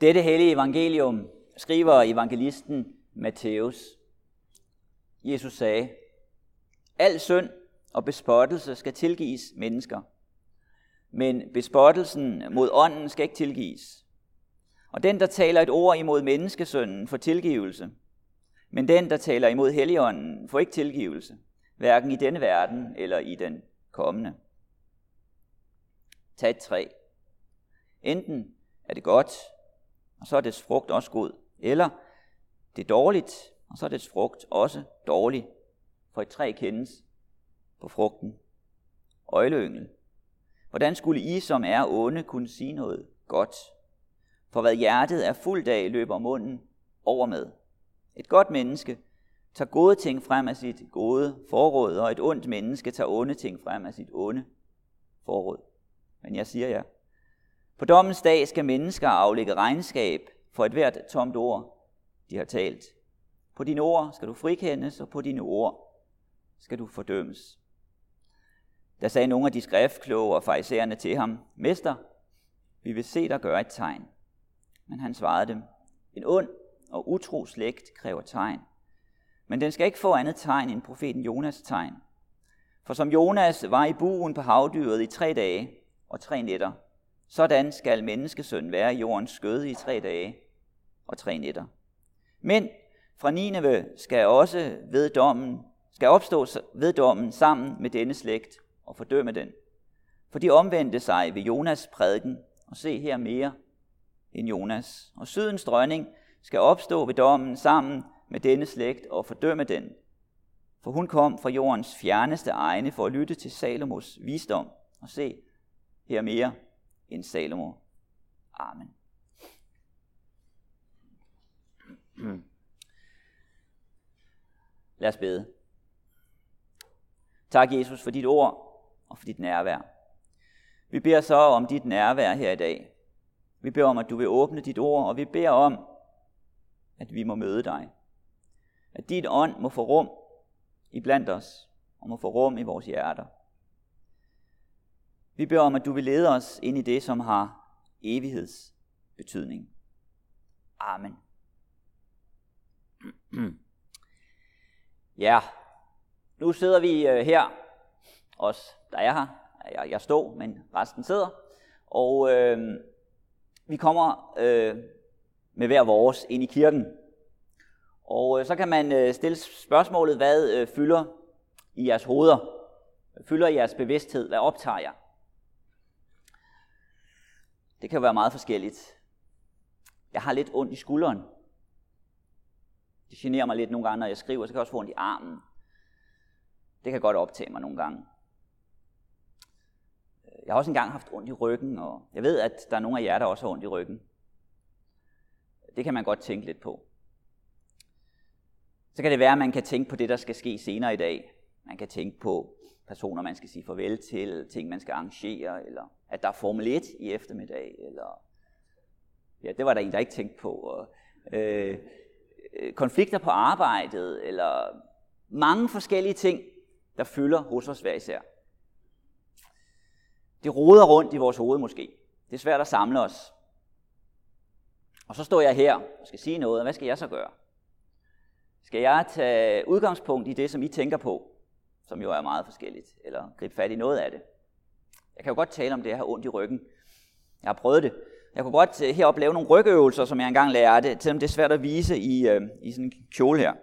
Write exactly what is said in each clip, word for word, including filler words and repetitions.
Dette hellige evangelium skriver evangelisten Matthæus. Jesus sagde, al synd og bespottelse skal tilgives mennesker, men bespottelsen mod ånden skal ikke tilgives. Og den, der taler et ord imod menneskesynden, får tilgivelse, men den, der taler imod Helligånden, får ikke tilgivelse, hverken i denne verden eller i den kommende. Tag tre. Enten er det godt, og så er dets frugt også god, eller det er dårligt, og så er dets frugt også dårlig, for et træ kendes på frugten. Øgleyngel. Hvordan skulle I, som er onde, kunne sige noget godt? For hvad hjertet er fuldt af, løber munden over med. Et godt menneske tager gode ting frem af sit gode forråd, og et ondt menneske tager onde ting frem af sit onde forråd. Men jeg siger jer, på dommens dag skal mennesker aflægge regnskab for et hvert tomt ord, de har talt. På dine ord skal du frikendes, og på dine ord skal du fordømmes. Der sagde nogle af de skriftkloge og farisæerne til ham, Mester, vi vil se dig gøre et tegn. Men han svarede dem, en ond og utro slægt kræver tegn. Men den skal ikke få andet tegn end profeten Jonas' tegn. For som Jonas var i buen på havdyret i tre dage og tre nætter, sådan skal menneskesøn være i jordens skød i tre dage og tre nætter. Men fra Nineve skal også ved dommen, skal opstå ved dommen sammen med denne slægt og fordømme den. For de omvendte sig ved Jonas' prædiken og se her mere end Jonas. Og sydens dronning skal opstå ved dommen sammen med denne slægt og fordømme den. For hun kom fra jordens fjerneste egne for at lytte til Salomos visdom og se her mere end Salomo. Amen. Lad os bede. Tak, Jesus, for dit ord og for dit nærvær. Vi beder så om dit nærvær her i dag. Vi beder om, at du vil åbne dit ord, og vi beder om, at vi må møde dig. At dit ånd må få rum iblandt os, og må få rum i vores hjerter. Vi beder om, at du vil lede os ind i det, som har evighedsbetydning. Amen. Ja, nu sidder vi her, os der er her, jeg, jeg står, men resten sidder, og øh, vi kommer øh, med hver vores ind i kirken. Og øh, så kan man øh, stille spørgsmålet, hvad øh, fylder i jeres hoveder? Hvad fylder i jeres bevidsthed? Hvad optager jer? Det kan være meget forskelligt. Jeg har lidt ondt i skulderen. Det generer mig lidt nogle gange, når jeg skriver, så kan jeg også få ondt i armen. Det kan godt optage mig nogle gange. Jeg har også engang haft ondt i ryggen, og jeg ved, at der er nogle af jer, der også har ondt i ryggen. Det kan man godt tænke lidt på. Så kan det være, at man kan tænke på det, der skal ske senere i dag. Man kan tænke på personer, man skal sige farvel til, ting, man skal arrangere, eller at der er Formel et i eftermiddag, eller ja, det var der en, der ikke tænkte på. Og, øh, konflikter på arbejdet, eller mange forskellige ting, der fylder hos os hver især. Det roder rundt i vores hoved måske. Det er svært at samle os. Og så står jeg her og skal sige noget, og hvad skal jeg så gøre? Skal jeg tage udgangspunkt i det, som I tænker på, som jo er meget forskelligt, eller gribe fat i noget af det? Jeg kan jo godt tale om det, at jeg har ondt i ryggen. Jeg har prøvet det. Jeg kunne godt heroppe lave nogle rygøvelser, som jeg engang lærte, selvom det er svært at vise i, øh, i sådan en kjole her.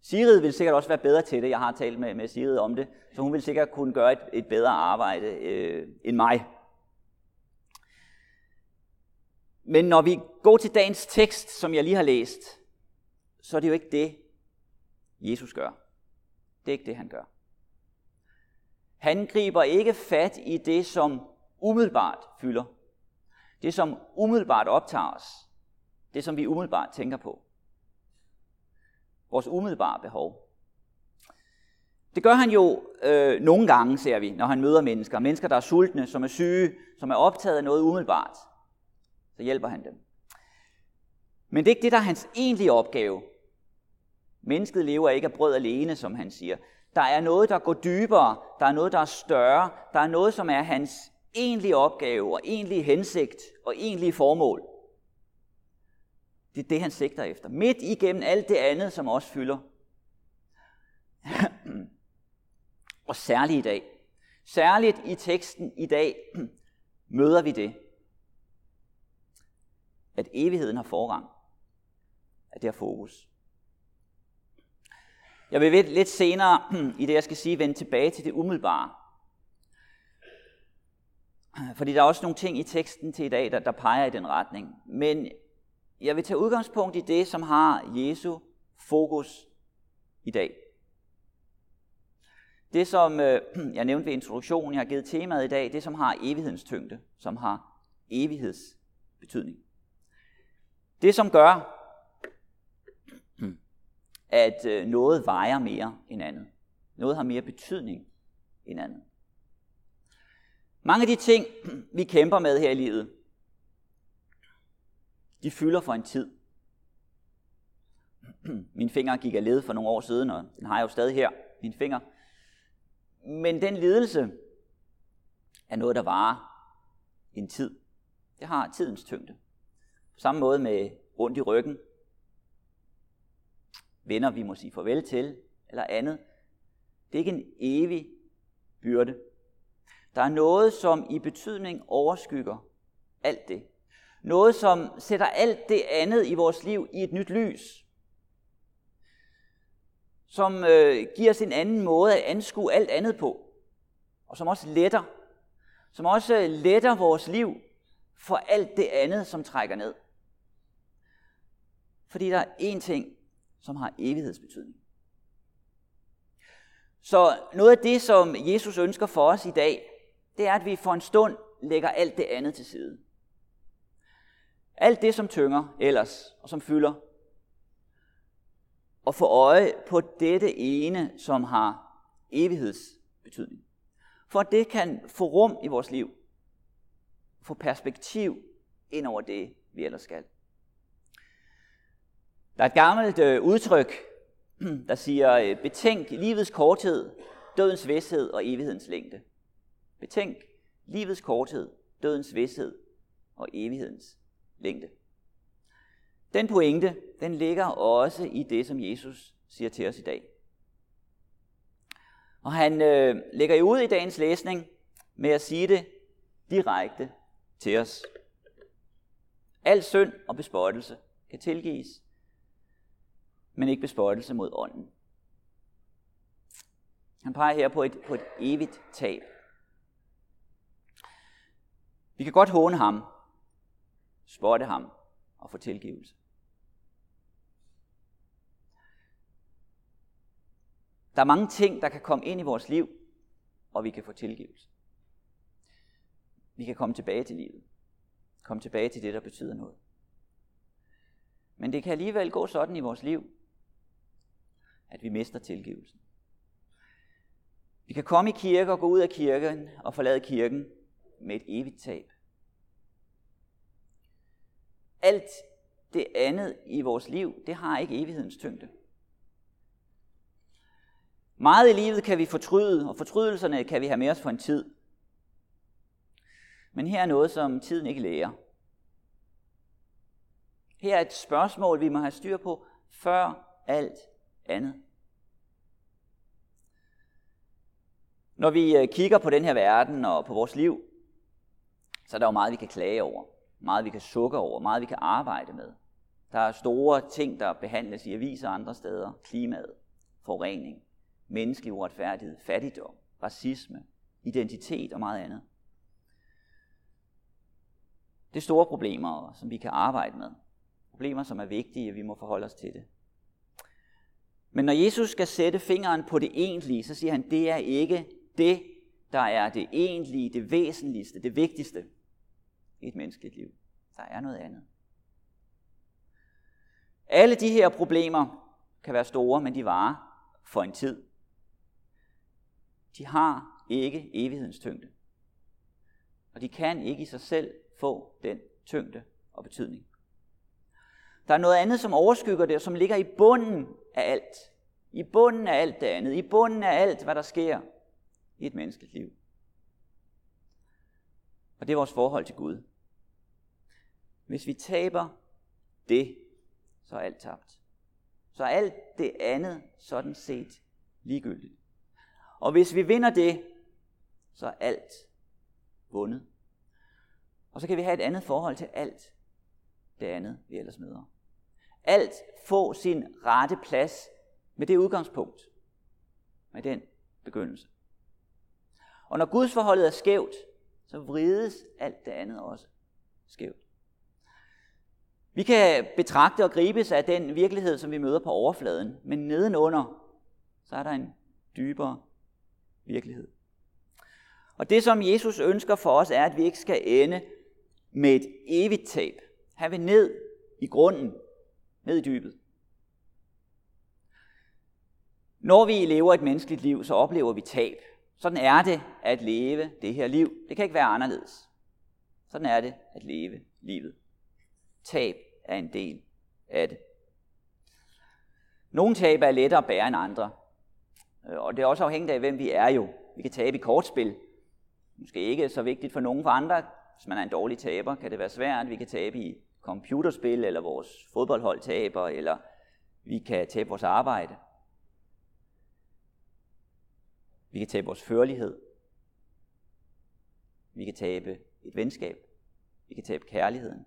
Sigrid vil sikkert også være bedre til det. Jeg har talt med, med Sigrid om det, så hun vil sikkert kunne gøre et, et bedre arbejde øh, end mig. Men når vi går til dagens tekst, som jeg lige har læst, så er det jo ikke det, Jesus gør. Det er ikke det, han gør. Han griber ikke fat i det, som umiddelbart fylder. Det, som umiddelbart optager os. Det, som vi umiddelbart tænker på. Vores umiddelbare behov. Det gør han jo øh, nogle gange, ser vi, når han møder mennesker. Mennesker, der er sultne, som er syge, som er optaget af noget umiddelbart. Så hjælper han dem. Men det er ikke det, der er hans egentlige opgave. Mennesket lever ikke af brød alene, som han siger. Der er noget, der går dybere. Der er noget, der er større. Der er noget, som er hans egentlige opgave og egentlige hensigt og egentlige formål. Det er det, han sigter efter. Midt igennem alt det andet, som også fylder. Og særligt i dag. Særligt i teksten i dag møder vi det. At evigheden har forrang. At det har fokus. Jeg vil lidt senere i det, jeg skal sige, vende tilbage til det umiddelbare. Fordi der er også nogle ting i teksten til i dag, der, der peger i den retning. Men jeg vil tage udgangspunkt i det, som har Jesu fokus i dag. Det, som øh, jeg nævnte ved introduktionen, jeg har givet temaet i dag, det, som har evighedens tyngde, som har evighedsbetydning. Det, som gør, at øh, noget vejer mere end andet. Noget har mere betydning end andet. Mange af de ting, vi kæmper med her i livet, de fylder for en tid. Min finger gik af led for nogle år siden, og den har jeg jo stadig her, min finger. Men den lidelse er noget, der varer en tid. Det har tidens tyngde. På samme måde med ondt i ryggen, venner vi må sige farvel til, eller andet. Det er ikke en evig byrde. Der er noget, som i betydning overskygger alt det. Noget, som sætter alt det andet i vores liv i et nyt lys. Som øh, giver os en anden måde at anskue alt andet på. Og som også letter. Som også letter vores liv for alt det andet, som trækker ned. Fordi der er én ting, som har evighedsbetydning. Så noget af det, som Jesus ønsker for os i dag, det er, at vi for en stund lægger alt det andet til side. Alt det, som tynger ellers, og som fylder. Og få øje på dette ene, som har evighedsbetydning. For at det kan få rum i vores liv. Få perspektiv ind over det, vi ellers skal. Der er et gammelt øh, udtryk, der siger, øh, betænk livets korthed, dødens vished og evighedens længde. Betænk livets korthed, dødens vished og evighedens længde. Den pointe, den ligger også i det, som Jesus siger til os i dag. Og han øh, lægger ud i dagens læsning med at sige det direkte til os. Al synd og bespottelse kan tilgives, men ikke bespottelse mod ånden. Han peger her på et, på et evigt tab. Vi kan godt håne ham, spotte ham og få tilgivelse. Der er mange ting, der kan komme ind i vores liv, og vi kan få tilgivelse. Vi kan komme tilbage til livet. Komme tilbage til det, der betyder noget. Men det kan alligevel gå sådan i vores liv, at vi mister tilgivelsen. Vi kan komme i kirke og gå ud af kirken og forlade kirken med et evigt tab. Alt det andet i vores liv, det har ikke evighedens tyngde. Meget i livet kan vi fortryde, og fortrydelserne kan vi have med os for en tid. Men her er noget, som tiden ikke lærer. Her er et spørgsmål, vi må have styr på før alt andet. Når vi kigger på den her verden og på vores liv, så er der jo meget, vi kan klage over. Meget, vi kan sukke over. Meget, vi kan arbejde med. Der er store ting, der behandles i aviser andre steder. Klimaet, forurening, menneskelig uretfærdighed, fattigdom, racisme, identitet og meget andet. Det er store problemer, som vi kan arbejde med. Problemer, som er vigtige, og vi må forholde os til det. Men når Jesus skal sætte fingeren på det egentlige, så siger han, det er ikke det, der er det egentlige, det væsentligste, det vigtigste i et menneskeligt liv. Der er noget andet. Alle de her problemer kan være store, men de varer for en tid. De har ikke evighedens tyngde. Og de kan ikke i sig selv få den tyngde og betydning. Der er noget andet, som overskygger det, og som ligger i bunden af alt. I bunden af alt det andet. I bunden af alt, hvad der sker i et menneskeligt liv. Og det er vores forhold til Gud. Hvis vi taber det så er alt tabt. Så er alt det andet sådan set ligegyldigt. Og hvis vi vinder det, så er alt vundet. Og så kan vi have et andet forhold til alt det andet, vi ellers møder. Alt får sin rette plads med det udgangspunkt, med den begyndelse. Og når Guds forholdet er skævt, så vrides alt det andet også skævt. Vi kan betragte og gribes af den virkelighed, som vi møder på overfladen, men nedenunder, så er der en dybere virkelighed. Og det, som Jesus ønsker for os, er, at vi ikke skal ende med et evigt tab. Han vil ned i grunden, ned i dybet. Når vi lever et menneskeligt liv, så oplever vi tab. Sådan er det at leve det her liv. Det kan ikke være anderledes. Sådan er det at leve livet. Tab er en del af det. Nogle tab er lettere at bære end andre. Og det er også afhængigt af, hvem vi er jo. Vi kan tabe i kortspil. Måske ikke så vigtigt for nogen for andre. Hvis man er en dårlig taber, kan det være svært. Vi kan tabe i computerspil, eller vores fodboldhold taber, eller vi kan tabe vores arbejde. Vi kan tabe vores førlighed. Vi kan tabe et venskab. Vi kan tabe kærligheden.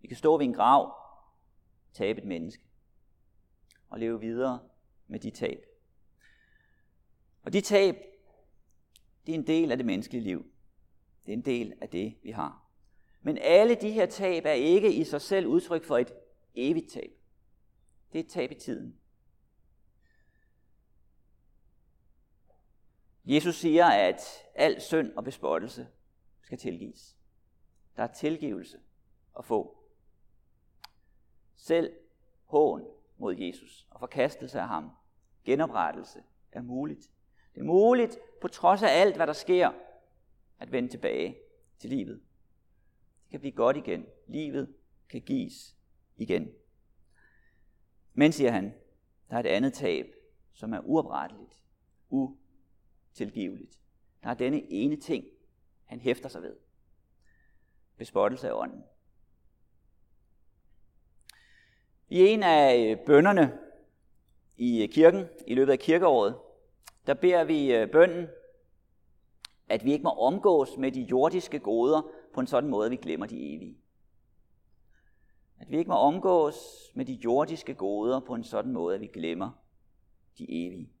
Vi kan stå ved en grav, tabe et menneske og leve videre med de tab. Og de tab, det er en del af det menneskelige liv. Det er en del af det, vi har. Men alle de her tab er ikke i sig selv udtryk for et evigt tab. Det er et tab i tiden. Jesus siger, at al synd og bespottelse skal tilgives. Der er tilgivelse at få. Selv hån mod Jesus og forkastelse af ham, genoprettelse, er muligt. Det er muligt, på trods af alt, hvad der sker, at vende tilbage til livet. Det kan blive godt igen. Livet kan gives igen. Men, siger han, der er et andet tab, som er uopretteligt, utilgiveligt. Der er denne ene ting, han hæfter sig ved. Bespottelse af ånden. I en af bønnerne i kirken, i løbet af kirkeåret, der beder vi bønnen, at vi ikke må omgås med de jordiske goder på en sådan måde, at vi glemmer de evige. At vi ikke må omgås med de jordiske goder på en sådan måde, at vi glemmer de evige.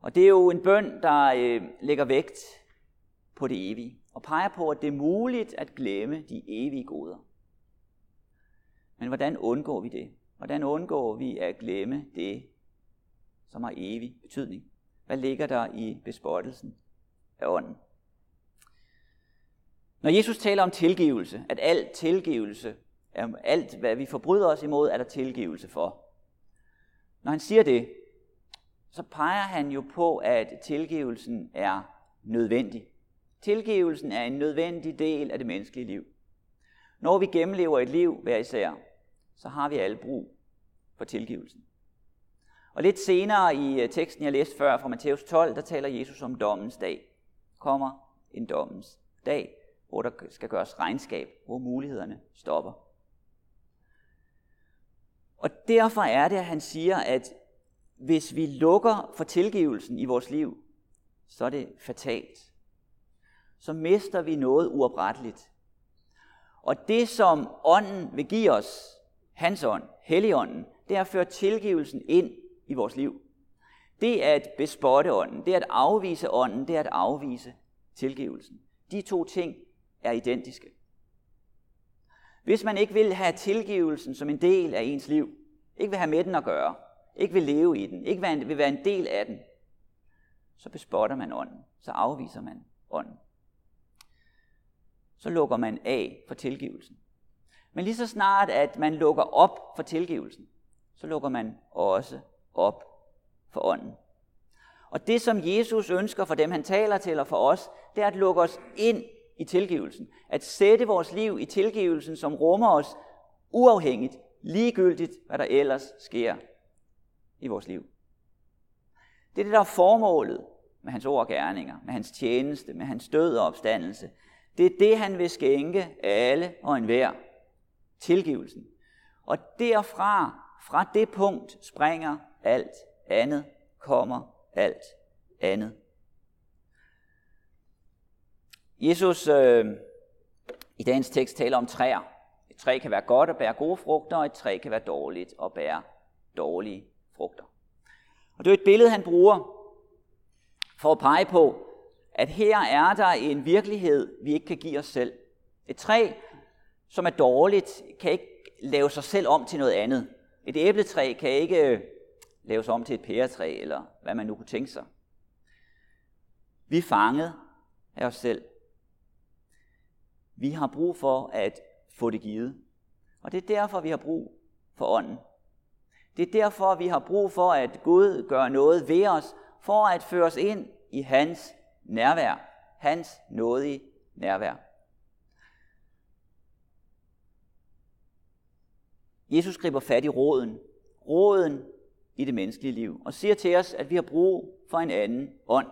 Og det er jo en bøn, der øh, lægger vægt på det evige, og peger på, at det er muligt at glemme de evige goder. Men hvordan undgår vi det? Hvordan undgår vi at glemme det, som har evig betydning? Hvad ligger der i bespottelsen af ånden? Når Jesus taler om tilgivelse, at alt tilgivelse, alt hvad vi forbryder os imod, er der tilgivelse for. Når han siger det, så peger han jo på, at tilgivelsen er nødvendig. Tilgivelsen er en nødvendig del af det menneskelige liv. Når vi gennemlever et liv hver især, så har vi alle brug for tilgivelsen. Og lidt senere i teksten, jeg læste før fra Matthæus tolv, der taler Jesus om dommens dag. Kommer en dommens dag, hvor der skal gøres regnskab, hvor mulighederne stopper. Og derfor er det, at han siger, at hvis vi lukker for tilgivelsen i vores liv, så er det fatalt. Så mister vi noget uopretteligt. Og det, som ånden vil give os, hans ånd, Helligånden, det er at føre tilgivelsen ind i vores liv. Det er at bespotte ånden, det er at afvise ånden, det er at afvise tilgivelsen. De to ting er identiske. Hvis man ikke vil have tilgivelsen som en del af ens liv, ikke vil have med den at gøre, ikke vil leve i den, ikke vil være en del af den, så bespotter man ånden, så afviser man ånden. Så lukker man af for tilgivelsen. Men lige så snart, at man lukker op for tilgivelsen, så lukker man også op for ånden. Og det, som Jesus ønsker for dem, han taler til og for os, det er at lukke os ind i tilgivelsen. At sætte vores liv i tilgivelsen, som rummer os uafhængigt, ligegyldigt, hvad der ellers sker i vores liv. Det er det, der er formålet med hans ord og gerninger, med hans tjeneste, med hans død og opstandelse. Det er det, han vil skænke alle og enhver. Tilgivelsen. Og derfra, fra det punkt, springer alt andet, kommer alt andet. Jesus øh, i dagens tekst taler om træer. Et træ kan være godt og bære gode frugter, og et træ kan være dårligt og bære dårlige frugter. Og det er et billede, han bruger for at pege på, at her er der en virkelighed, vi ikke kan give os selv. Et træ, som er dårligt, kan ikke lave sig selv om til noget andet. Et æbletræ kan ikke laves om til et pæretræ, eller hvad man nu kunne tænke sig. Vi er fanget af os selv. Vi har brug for at få det givet. Og det er derfor, vi har brug for ånden. Det er derfor, vi har brug for, at Gud gør noget ved os, for at føre os ind i hans nærvær, hans nådige nærvær. Jesus griber fat i roden, roden i det menneskelige liv, og siger til os, at vi har brug for en anden ånd.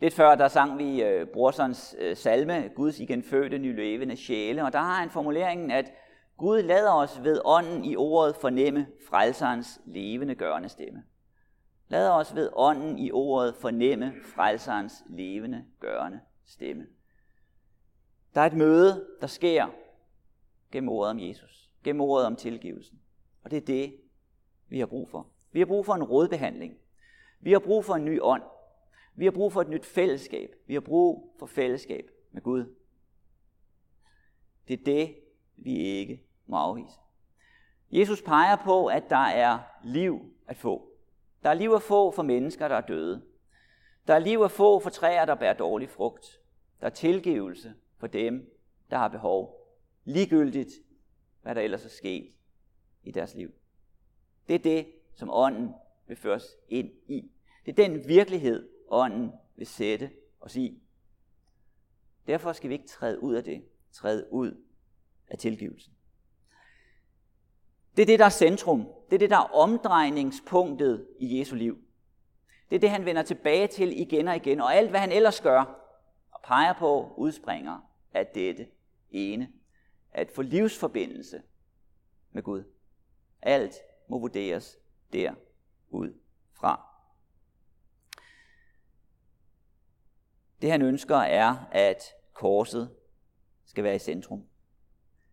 Lidt før, der sang vi øh, Brorsons øh, salme, Guds igenfødte, nylevende sjæle, og der har han formuleringen, at Gud lader os ved ånden i ordet fornemme frelserens levende gørende stemme. Lad os ved ånden i ordet fornemme frelserens levende gørende stemme. Der er et møde, der sker gennem ordet om Jesus, gennem ordet om tilgivelsen. Og det er det, vi har brug for. Vi har brug for en rodbehandling. Vi har brug for en ny ånd. Vi har brug for et nyt fællesskab. Vi har brug for fællesskab med Gud. Det er det, vi ikke må afvise. Jesus peger på, at der er liv at få. Der er liv at få for mennesker, der er døde. Der er liv at få for træer, der bærer dårlig frugt. Der er tilgivelse for dem, der har behov. Ligegyldigt, hvad der ellers er sket i deres liv. Det er det, som ånden vil føre os ind i. Det er den virkelighed, ånden vil sætte os i. Derfor skal vi ikke træde ud af det. Træde ud af tilgivelsen. Det er det, der er centrum. Det er det, der er omdrejningspunktet i Jesu liv. Det er det, han vender tilbage til igen og igen. Og alt, hvad han ellers gør og peger på, udspringer af dette ene. At få livsforbindelse med Gud. Alt må vurderes derudfra. Det, han ønsker, er, at korset skal være i centrum.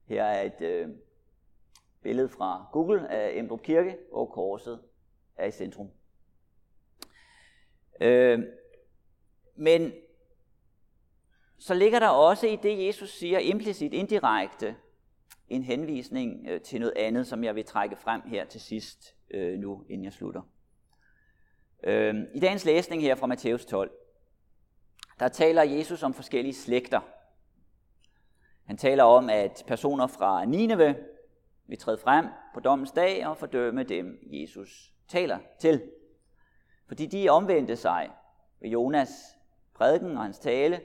Her er et... Øh, Billede fra Google af Emdrup Kirke, hvor korset er i centrum. Øh, men så ligger der også i det, Jesus siger, implicit, indirekte, en henvisning øh, til noget andet, som jeg vil trække frem her til sidst øh, nu, inden jeg slutter. Øh, I dagens læsning her fra Matthæus tolv, der taler Jesus om forskellige slægter. Han taler om, at personer fra Nineve vil træde frem på dommens dag og fordømme dem, Jesus taler til. Fordi de omvendte sig ved Jonas prædiken og hans tale,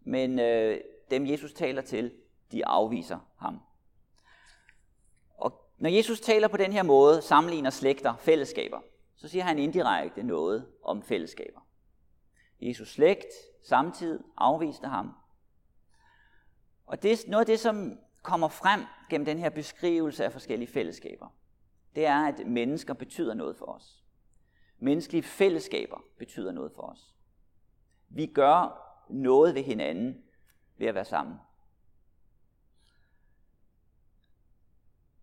men øh, dem, Jesus taler til, de afviser ham. Og når Jesus taler på den her måde, sammenligner slægter fællesskaber, så siger han indirekte noget om fællesskaber. Jesus slægt samtidig afviste ham. Og det er noget af det, som kommer frem gennem den her beskrivelse af forskellige fællesskaber, det er, at mennesker betyder noget for os. Menneskelige fællesskaber betyder noget for os. Vi gør noget ved hinanden ved at være sammen.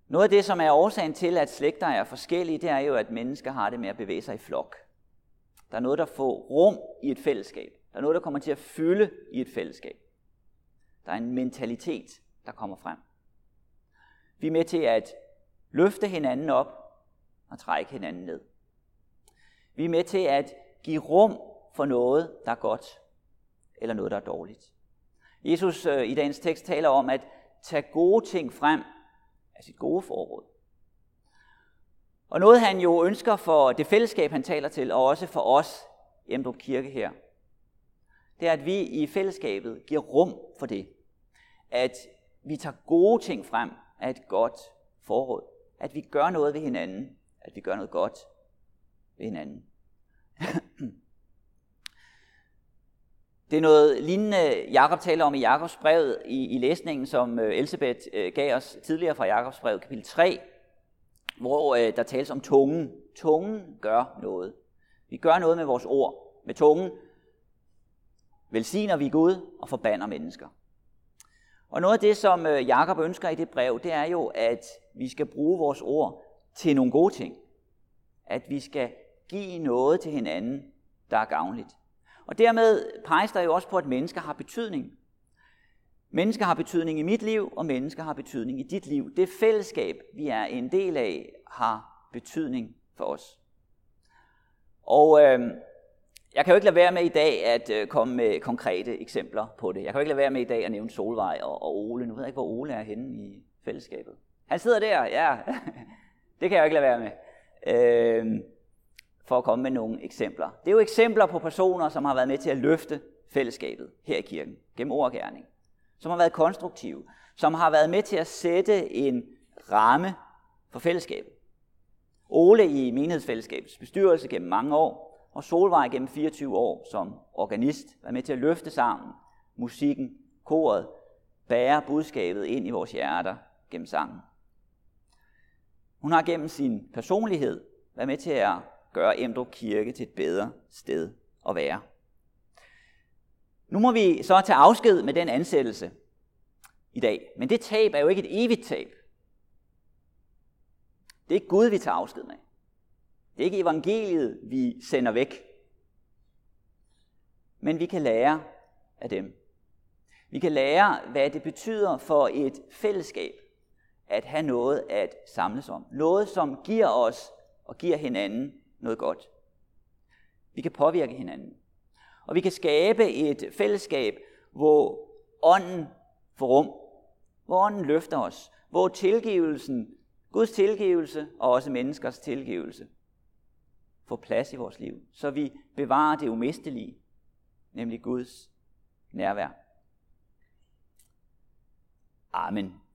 Noget af det, som er årsagen til, at slægter er forskellige, det er jo, at mennesker har det med at bevæge sig i flok. Der er noget, der får rum i et fællesskab. Der er noget, der kommer til at fylde i et fællesskab. Der er en mentalitet, der kommer frem. Vi er med til at løfte hinanden op og trække hinanden ned. Vi er med til at give rum for noget, der er godt, eller noget, der er dårligt. Jesus øh, i dagens tekst taler om at tage gode ting frem af sit gode forråd. Og noget, han jo ønsker for det fællesskab, han taler til, og også for os i Emdrup Kirke her, det er, at vi i fællesskabet giver rum for det. At vi tager gode ting frem af et godt forråd. At vi gør noget ved hinanden. At vi gør noget godt ved hinanden. Det er noget lignende, Jakob taler om i Jakobs brevet i, i læsningen, som Elisabeth gav os tidligere fra Jakobs brevet, kapitel tre, hvor der tales om tungen. Tungen gør noget. Vi gør noget med vores ord. Med tungen velsigner vi Gud og forbander mennesker. Og noget af det, som Jakob ønsker i det brev, det er jo, at vi skal bruge vores ord til nogle gode ting. At vi skal give noget til hinanden, der er gavnligt. Og dermed peges der jo også på, at mennesker har betydning. Mennesker har betydning i mit liv, og mennesker har betydning i dit liv. Det fællesskab, vi er en del af, har betydning for os. Og øh, jeg kan jo ikke lade være med i dag at øh, komme med konkrete eksempler på det. Jeg kan jo ikke lade være med i dag at nævne Solvej og, og Ole. Nu ved jeg ikke, hvor Ole er henne i fællesskabet. Han sidder der, ja. Det kan jeg jo ikke lade være med. Øh, for at komme med nogle eksempler. Det er jo eksempler på personer, som har været med til at løfte fællesskabet her i kirken, gennem ord og gerning, som har været konstruktive, som har været med til at sætte en ramme for fællesskabet. Ole i menighedsfællesskabets bestyrelse gennem mange år, og Solvej gennem fireogtyve år som organist, været med til at løfte sangen, musikken, koret, bære budskabet ind i vores hjerter gennem sangen. Hun har gennem sin personlighed været med til at gøre Emdrup Kirke til et bedre sted at være. Nu må vi så tage afsked med den ansættelse i dag. Men det tab er jo ikke et evigt tab. Det er ikke Gud, vi tager afsked med. Det er ikke evangeliet, vi sender væk. Men vi kan lære af dem. Vi kan lære, hvad det betyder for et fællesskab at have noget at samles om. Noget, som giver os og giver hinanden noget godt. Vi kan påvirke hinanden. Og vi kan skabe et fællesskab, hvor ånden får rum, hvor ånden løfter os, hvor tilgivelsen, Guds tilgivelse og også menneskers tilgivelse, får plads i vores liv, så vi bevarer det umistelige, nemlig Guds nærvær. Amen.